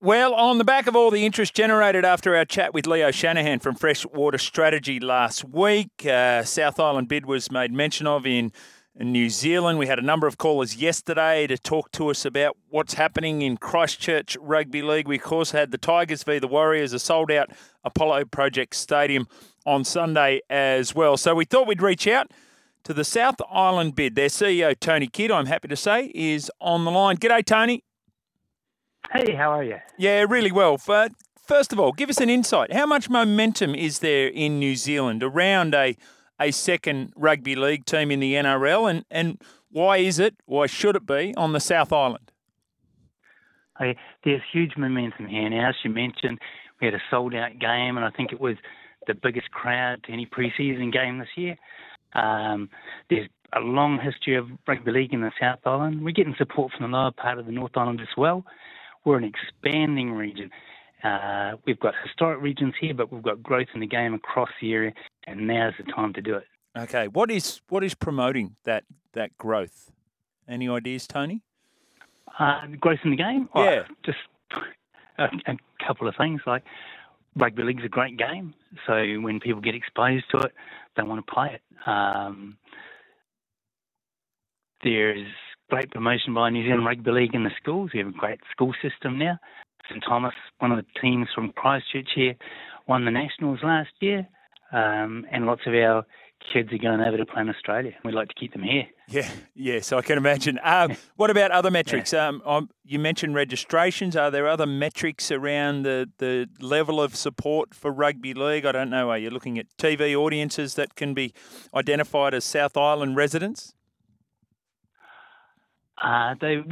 Well, on the back of all the interest generated after our chat with Leo Shanahan from Freshwater Strategy last week, South Island bid was made mention of in New Zealand. We had a number of callers yesterday to talk to us about what's happening in Christchurch Rugby League. We, of course, had the Tigers v. the Warriors, a sold-out Apollo Project Stadium on Sunday as well. So we thought we'd reach out to the South Island bid. Their CEO, Tony Kidd, I'm happy to say, is on the line. G'day, Tony. Hey, how are you? Yeah, really well. First of all, give us an insight. How much momentum is there in New Zealand around a second rugby league team in the NRL, and why should it be on the South Island? There's huge momentum here now. As you mentioned, we had a sold-out game, and I think it was the biggest crowd to any pre-season game this year. There's a long history of rugby league in the South Island. We're getting support from the lower part of the North Island as well. We're an expanding region. We've got historic regions here, but we've got growth in the game across the area, and now's the time to do it. Okay, what is promoting that growth? Any ideas, Tony? Growth in the game? Yeah. Just a couple of things. Like, rugby league's a great game, so when people get exposed to it, they want to play it. There's great promotion by New Zealand Rugby League in the schools. We have a great school system now. St Thomas, one of the teams from Christchurch here, won the Nationals last year, and lots of our kids are going over to play in Australia. We'd like to keep them here. Yeah, so I can imagine. What about other metrics? Yeah. You mentioned registrations. Are there other metrics around the level of support for rugby league? I don't know. Are you looking at TV audiences that can be identified as South Island residents? I don't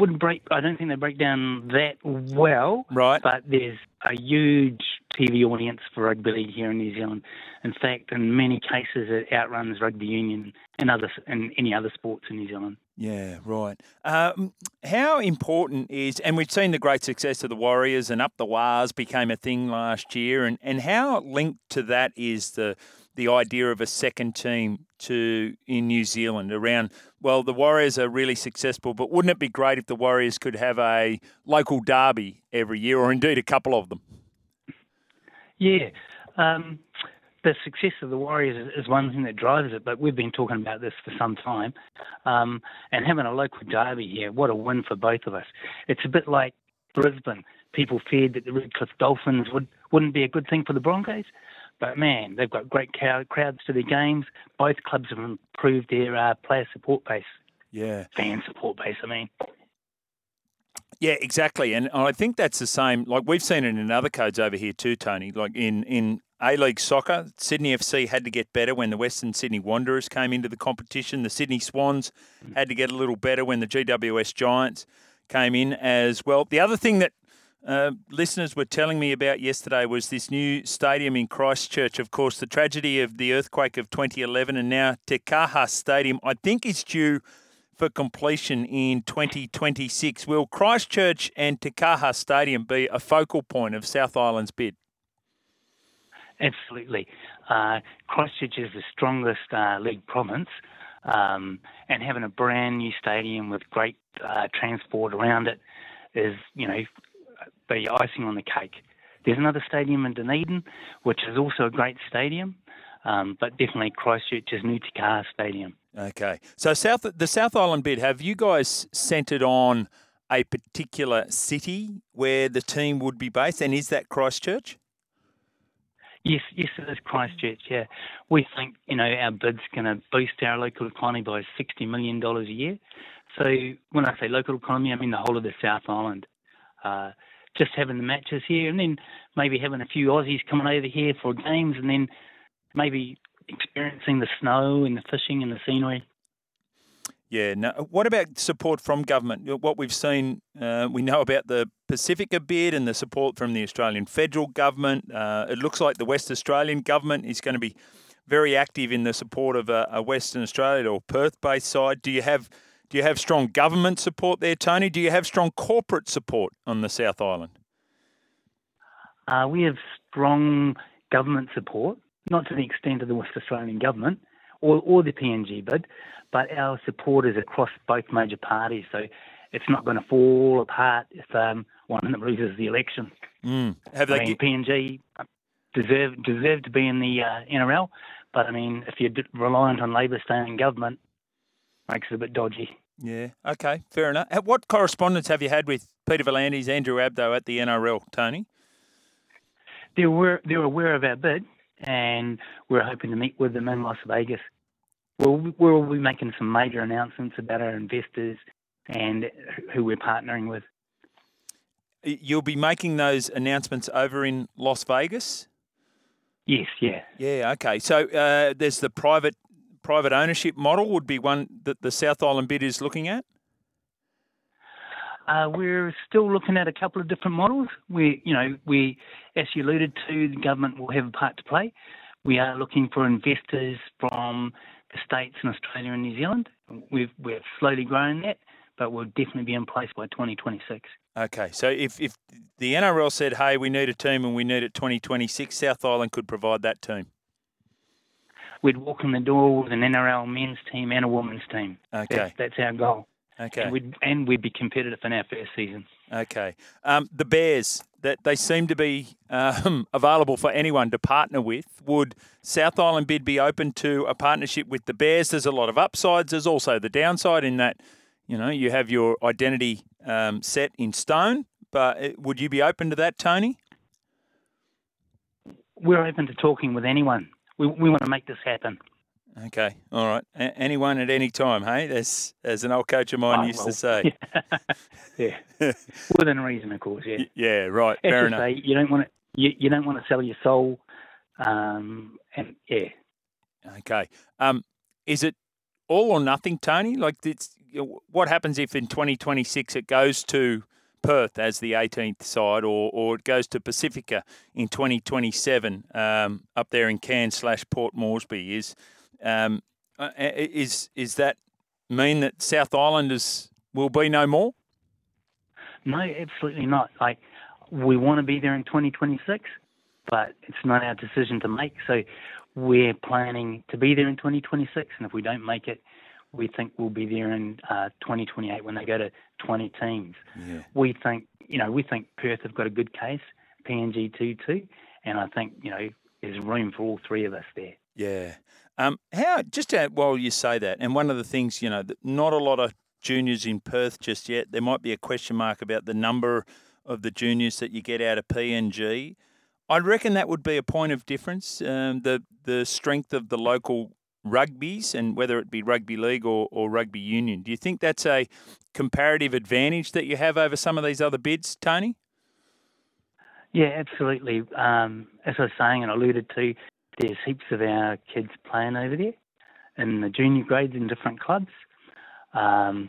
think they break down that well. Right. But there's a huge TV audience for rugby league here in New Zealand. In fact, in many cases, it outruns rugby union and any other sports in New Zealand. Yeah, right. How important is, and we've seen the great success of the Warriors, and up the Wahs became a thing last year, and how linked to that is the idea of a second team in New Zealand around, well, the Warriors are really successful, but wouldn't it be great if the Warriors could have a local derby every year, or indeed a couple of them? Yeah. The success of the Warriors is one thing that drives it, but we've been talking about this for some time. And having a local derby here, what a win for both of us. It's a bit like Brisbane. People feared that the Redcliffe Dolphins wouldn't be a good thing for the Broncos. But, man, they've got great crowds to their games. Both clubs have improved their player support base. Yeah. Fan support base, I mean. Yeah, exactly. And I think that's the same. Like, we've seen it in other codes over here too, Tony. Like, in A-League soccer, Sydney FC had to get better when the Western Sydney Wanderers came into the competition. The Sydney Swans had to get a little better when the GWS Giants came in as well. The other thing that listeners were telling me about yesterday was this new stadium in Christchurch. Of course, the tragedy of the earthquake of 2011, and now Te Kaha Stadium, I think, is due for completion in 2026. Will Christchurch and Te Kaha Stadium be a focal point of South Island's bid? Absolutely. Christchurch is the strongest league province, and having a brand new stadium with great transport around it is, the icing on the cake. There's another stadium in Dunedin, which is also a great stadium, but definitely Christchurch's new Te Kaha Stadium. Okay. So the South Island bid, have you guys centred on a particular city where the team would be based, and is that Christchurch? Yes, it is Christchurch, yeah. We think, our bid's going to boost our local economy by $60 million a year. So when I say local economy, I mean the whole of the South Island. Just having the matches here, and then maybe having a few Aussies coming over here for games, and then maybe experiencing the snow and the fishing and the scenery. Yeah. Now, what about support from government? What we've seen, we know about the Pacifica bid and the support from the Australian federal government. It looks like the West Australian government is going to be very active in the support of a Western Australia or Perth-based side. Do you have strong government support there, Tony? Do you have strong corporate support on the South Island? We have strong government support, not to the extent of the West Australian government or the PNG bid, but our support is across both major parties. So it's not going to fall apart if one of them loses the election. PNG deserve to be in the NRL, but I mean, if you're reliant on Labor staying in government, makes it a bit dodgy. Yeah, okay, fair enough. What correspondence have you had with Peter Valandis, Andrew Abdo at the NRL, Tony? They're aware of our bid, and we're hoping to meet with them in Las Vegas. We'll be making some major announcements about our investors and who we're partnering with. You'll be making those announcements over in Las Vegas? Yes, yeah. Yeah, okay. So there's the private ownership model would be one that the South Island bid is looking at? We're still looking at a couple of different models. We, as you alluded to, the government will have a part to play. We are looking for investors from the States and Australia and New Zealand. We're slowly growing that, but we'll definitely be in place by 2026. Okay, so if the NRL said, hey, we need a team and we need it 2026, South Island could provide that team? We'd walk in the door with an NRL men's team and a women's team. Okay. That's our goal. Okay. And we'd be competitive in our first season. Okay. The Bears, they seem to be available for anyone to partner with. Would South Island bid be open to a partnership with the Bears? There's a lot of upsides. There's also the downside in that, you have your identity set in stone. But would you be open to that, Tony? We're open to talking with anyone. We want to make this happen. Okay, all right. Anyone at any time, hey? As an old coach of mine used to say. Yeah, within reason, of course. Yeah. Yeah, right. Fair enough. Say, you don't want to sell your soul. And yeah. Okay. Is it all or nothing, Tony? Like, what happens if in 2026 it goes to Perth as the 18th side, or it goes to Pacifica in 2027 up there in Cairns/Port Moresby. Is that mean that South Islanders will be no more? No, absolutely not. Like, we want to be there in 2026, but it's not our decision to make. So we're planning to be there in 2026, and if we don't make it, we think we'll be there in 2028 when they go to 20 teams. Yeah. We think Perth have got a good case, PNG too, and I think there's room for all three of us there. Yeah. While you say that, and one of the things, not a lot of juniors in Perth just yet. There might be a question mark about the number of the juniors that you get out of PNG. I reckon that would be a point of difference. The strength of the local rugbies, and whether it be rugby league or rugby union. Do you think that's a comparative advantage that you have over some of these other bids, Tony? Yeah, absolutely. As I was saying and alluded to, there's heaps of our kids playing over there in the junior grades in different clubs. Then,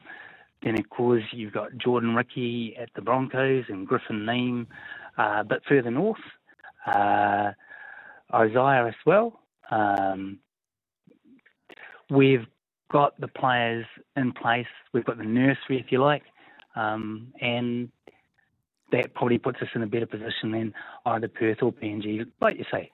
of course, you've got Jordan Rickey at the Broncos and Griffin Neame a bit further north. Isaiah as well. We've got the players in place. We've got the nursery, if you like, and that probably puts us in a better position than either Perth or PNG, like you say.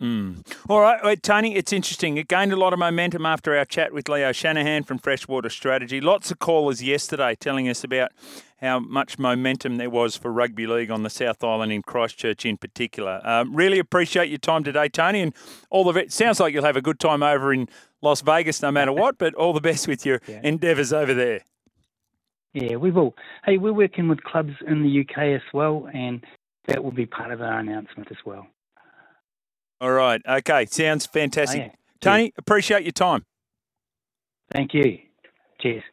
Mm. All right, Tony, it's interesting. It gained a lot of momentum after our chat with Leo Shanahan from Freshwater Strategy. Lots of callers yesterday telling us about how much momentum there was for rugby league on the South Island, in Christchurch in particular. Really appreciate your time today, Tony, and it sounds like you'll have a good time over in Las Vegas no matter what, but all the best with your endeavours over there. Yeah, we will. Hey, we're working with clubs in the UK as well, and that will be part of our announcement as well. All right. Okay. Sounds fantastic. Oh, yeah. Tony, appreciate your time. Thank you. Cheers.